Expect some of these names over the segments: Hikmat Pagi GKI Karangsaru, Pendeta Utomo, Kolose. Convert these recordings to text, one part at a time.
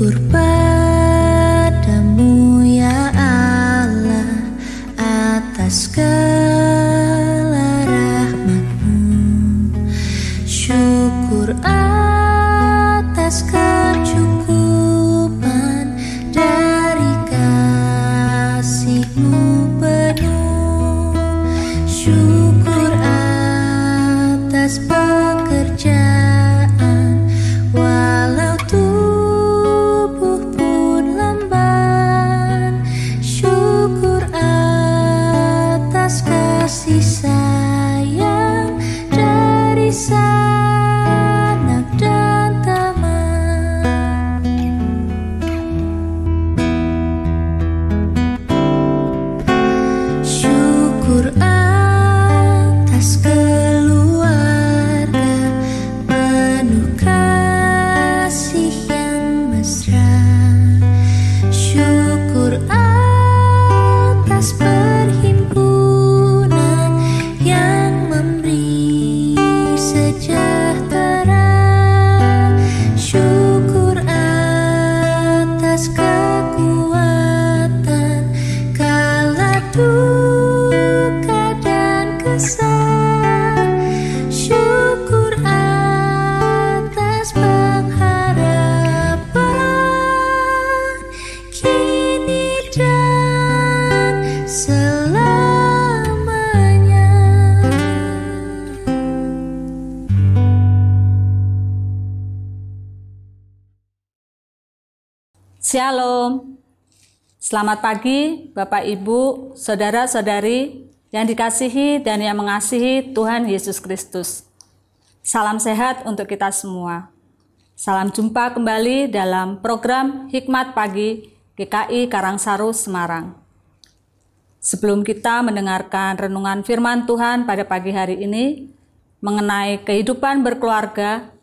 bersyukur padamu ya Allah atas segala rahmatmu. Syukur atas kecukupan dari kasihmu penuh. Syukur atas pekerjaan walau tubuh pun lemban. Syukur atas kasih sayang dari sanak dan taman. Syukur atas keluarga penuh kasih yang mesra. Syukur atas perhimpunan yang memberi sejahtera. Syukur atas kekuatan kala duka dan kesal. Syukur atas pengharapan kini dan selamanya. Shalom. Selamat pagi Bapak Ibu, Saudara-saudari yang dikasihi dan yang mengasihi Tuhan Yesus Kristus. Salam sehat untuk kita semua. Salam jumpa kembali dalam program Hikmat Pagi GKI Karangsaru, Semarang. Sebelum kita mendengarkan renungan firman Tuhan pada pagi hari ini mengenai kehidupan berkeluarga,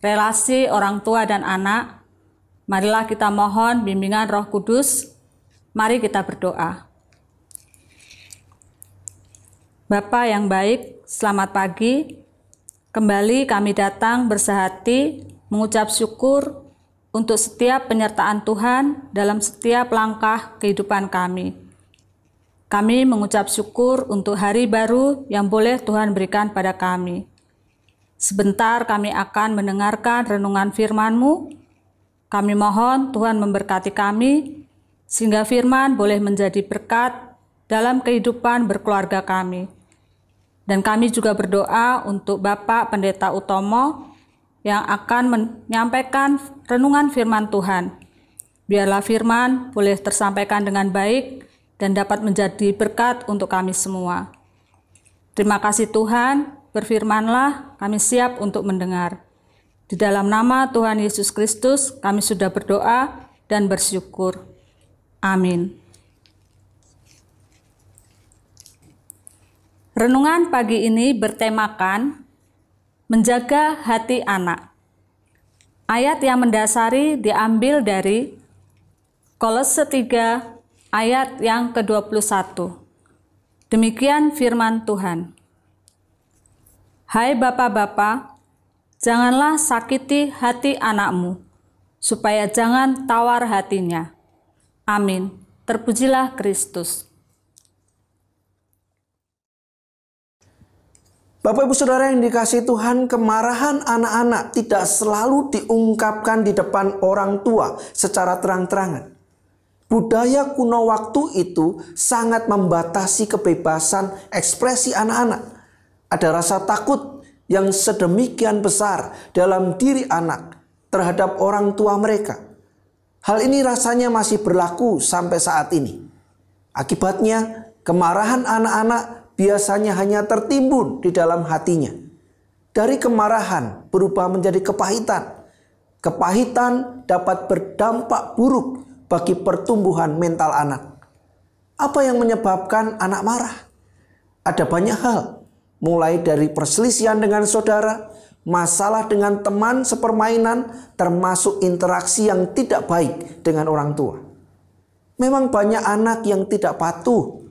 relasi orang tua dan anak, marilah kita mohon bimbingan Roh Kudus. Mari kita berdoa. Bapa yang baik, selamat pagi. Kembali kami datang bersehati mengucap syukur untuk setiap penyertaan Tuhan dalam setiap langkah kehidupan kami. Kami mengucap syukur untuk hari baru yang boleh Tuhan berikan pada kami. Sebentar kami akan mendengarkan renungan firman-Mu. Kami mohon Tuhan memberkati kami, sehingga firman boleh menjadi berkat dalam kehidupan berkeluarga kami. Dan kami juga berdoa untuk Bapak Pendeta Utomo yang akan menyampaikan renungan firman Tuhan. Biarlah firman boleh tersampaikan dengan baik dan dapat menjadi berkat untuk kami semua. Terima kasih Tuhan, berfirmanlah, kami siap untuk mendengar. Di dalam nama Tuhan Yesus Kristus, kami sudah berdoa dan bersyukur. Amin. Renungan pagi ini bertemakan menjaga hati anak. Ayat yang mendasari diambil dari Kolose 3 ayat yang ke-21. Demikian firman Tuhan. Hai bapak-bapak, janganlah sakiti hati anakmu, supaya jangan tawar hatinya. Amin. Terpujilah Kristus. Bapak Ibu Saudara yang dikasihi Tuhan, kemarahan anak-anak tidak selalu diungkapkan di depan orang tua secara terang-terangan. Budaya kuno waktu itu sangat membatasi kebebasan ekspresi anak-anak. Ada rasa takut yang sedemikian besar dalam diri anak terhadap orang tua mereka. Hal ini rasanya masih berlaku sampai saat ini. Akibatnya, kemarahan anak-anak biasanya hanya tertimbun di dalam hatinya. Dari kemarahan berubah menjadi kepahitan. Kepahitan dapat berdampak buruk bagi pertumbuhan mental anak. Apa yang menyebabkan anak marah? Ada banyak hal. Mulai dari perselisihan dengan saudara, masalah dengan teman sepermainan, termasuk interaksi yang tidak baik dengan orang tua. Memang banyak anak yang tidak patuh,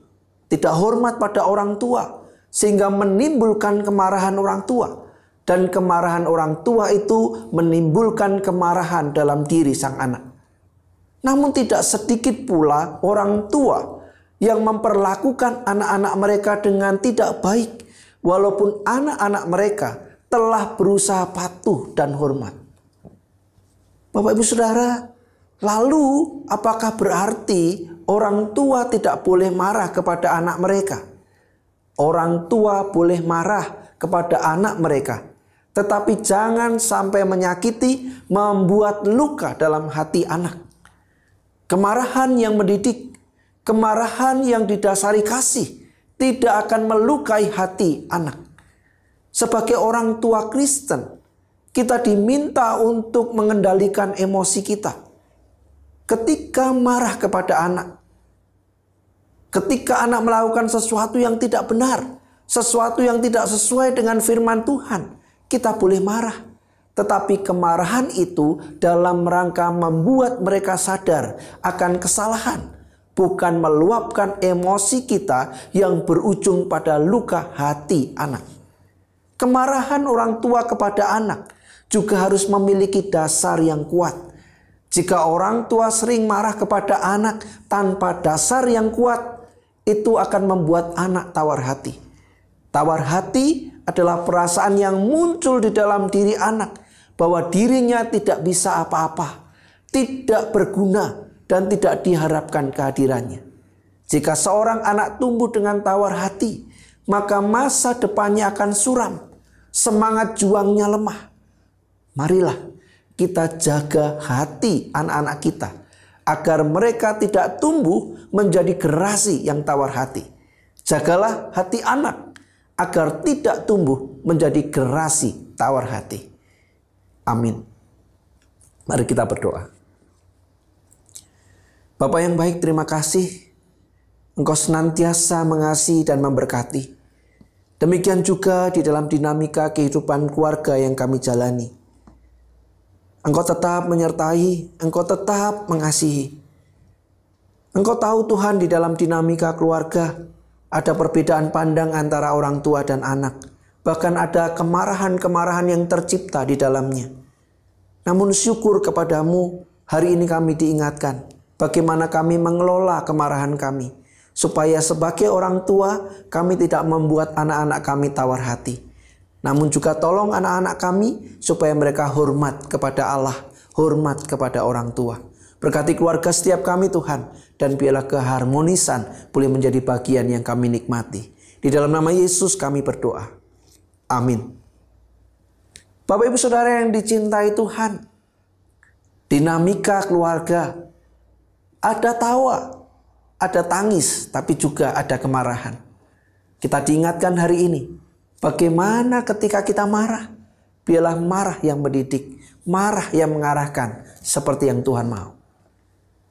tidak hormat pada orang tua, sehingga menimbulkan kemarahan orang tua. Dan kemarahan orang tua itu menimbulkan kemarahan dalam diri sang anak. Namun tidak sedikit pula orang tua yang memperlakukan anak-anak mereka dengan tidak baik, walaupun anak-anak mereka telah berusaha patuh dan hormat. Bapak Ibu Saudara, lalu apakah berarti orang tua tidak boleh marah kepada anak mereka? Orang tua boleh marah kepada anak mereka, tetapi jangan sampai menyakiti, membuat luka dalam hati anak. Kemarahan yang mendidik, kemarahan yang didasari kasih, tidak akan melukai hati anak. Sebagai orang tua Kristen, kita diminta untuk mengendalikan emosi kita. Ketika marah kepada anak, ketika anak melakukan sesuatu yang tidak benar, sesuatu yang tidak sesuai dengan firman Tuhan, kita boleh marah. Tetapi kemarahan itu dalam rangka membuat mereka sadar akan kesalahan, bukan meluapkan emosi kita yang berujung pada luka hati anak. Kemarahan orang tua kepada anak juga harus memiliki dasar yang kuat. Jika orang tua sering marah kepada anak tanpa dasar yang kuat, itu akan membuat anak tawar hati. Tawar hati adalah perasaan yang muncul di dalam diri anak bahwa dirinya tidak bisa apa-apa, tidak berguna, dan tidak diharapkan kehadirannya. Jika seorang anak tumbuh dengan tawar hati, maka masa depannya akan suram, semangat juangnya lemah. Marilah kita jaga hati anak-anak kita, agar mereka tidak tumbuh menjadi generasi yang tawar hati. Jagalah hati anak, agar tidak tumbuh menjadi generasi tawar hati. Amin. Mari kita berdoa. Bapa yang baik, terima kasih. Engkau senantiasa mengasihi dan memberkati. Demikian juga di dalam dinamika kehidupan keluarga yang kami jalani. Engkau tetap menyertai, Engkau tetap mengasihi. Engkau tahu Tuhan, di dalam dinamika keluarga ada perbedaan pandang antara orang tua dan anak. Bahkan ada kemarahan-kemarahan yang tercipta di dalamnya. Namun syukur kepadamu, hari ini kami diingatkan bagaimana kami mengelola kemarahan kami, supaya sebagai orang tua kami tidak membuat anak-anak kami tawar hati. Namun juga tolong anak-anak kami supaya mereka hormat kepada Allah, hormat kepada orang tua. Berkati keluarga setiap kami Tuhan, dan biarlah keharmonisan boleh menjadi bagian yang kami nikmati. Di dalam nama Yesus kami berdoa. Amin. Bapak Ibu Saudara yang dicintai Tuhan, dinamika keluarga ada tawa, ada tangis, tapi juga ada kemarahan. Kita diingatkan hari ini, bagaimana ketika kita marah, biarlah marah yang mendidik, marah yang mengarahkan seperti yang Tuhan mau.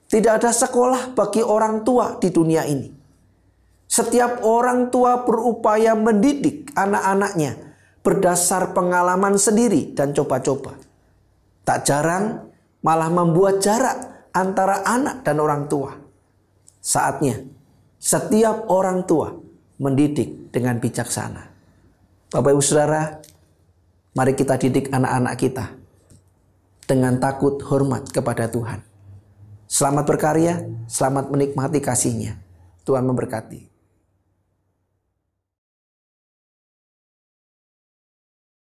Tidak ada sekolah bagi orang tua di dunia ini. Setiap orang tua berupaya mendidik anak-anaknya berdasar pengalaman sendiri dan coba-coba. Tak jarang malah membuat jarak antara anak dan orang tua. Saatnya setiap orang tua mendidik dengan bijaksana. Bapak Ibu Saudara, mari kita didik anak-anak kita dengan takut hormat kepada Tuhan. Selamat berkarya, selamat menikmati kasih-Nya. Tuhan memberkati.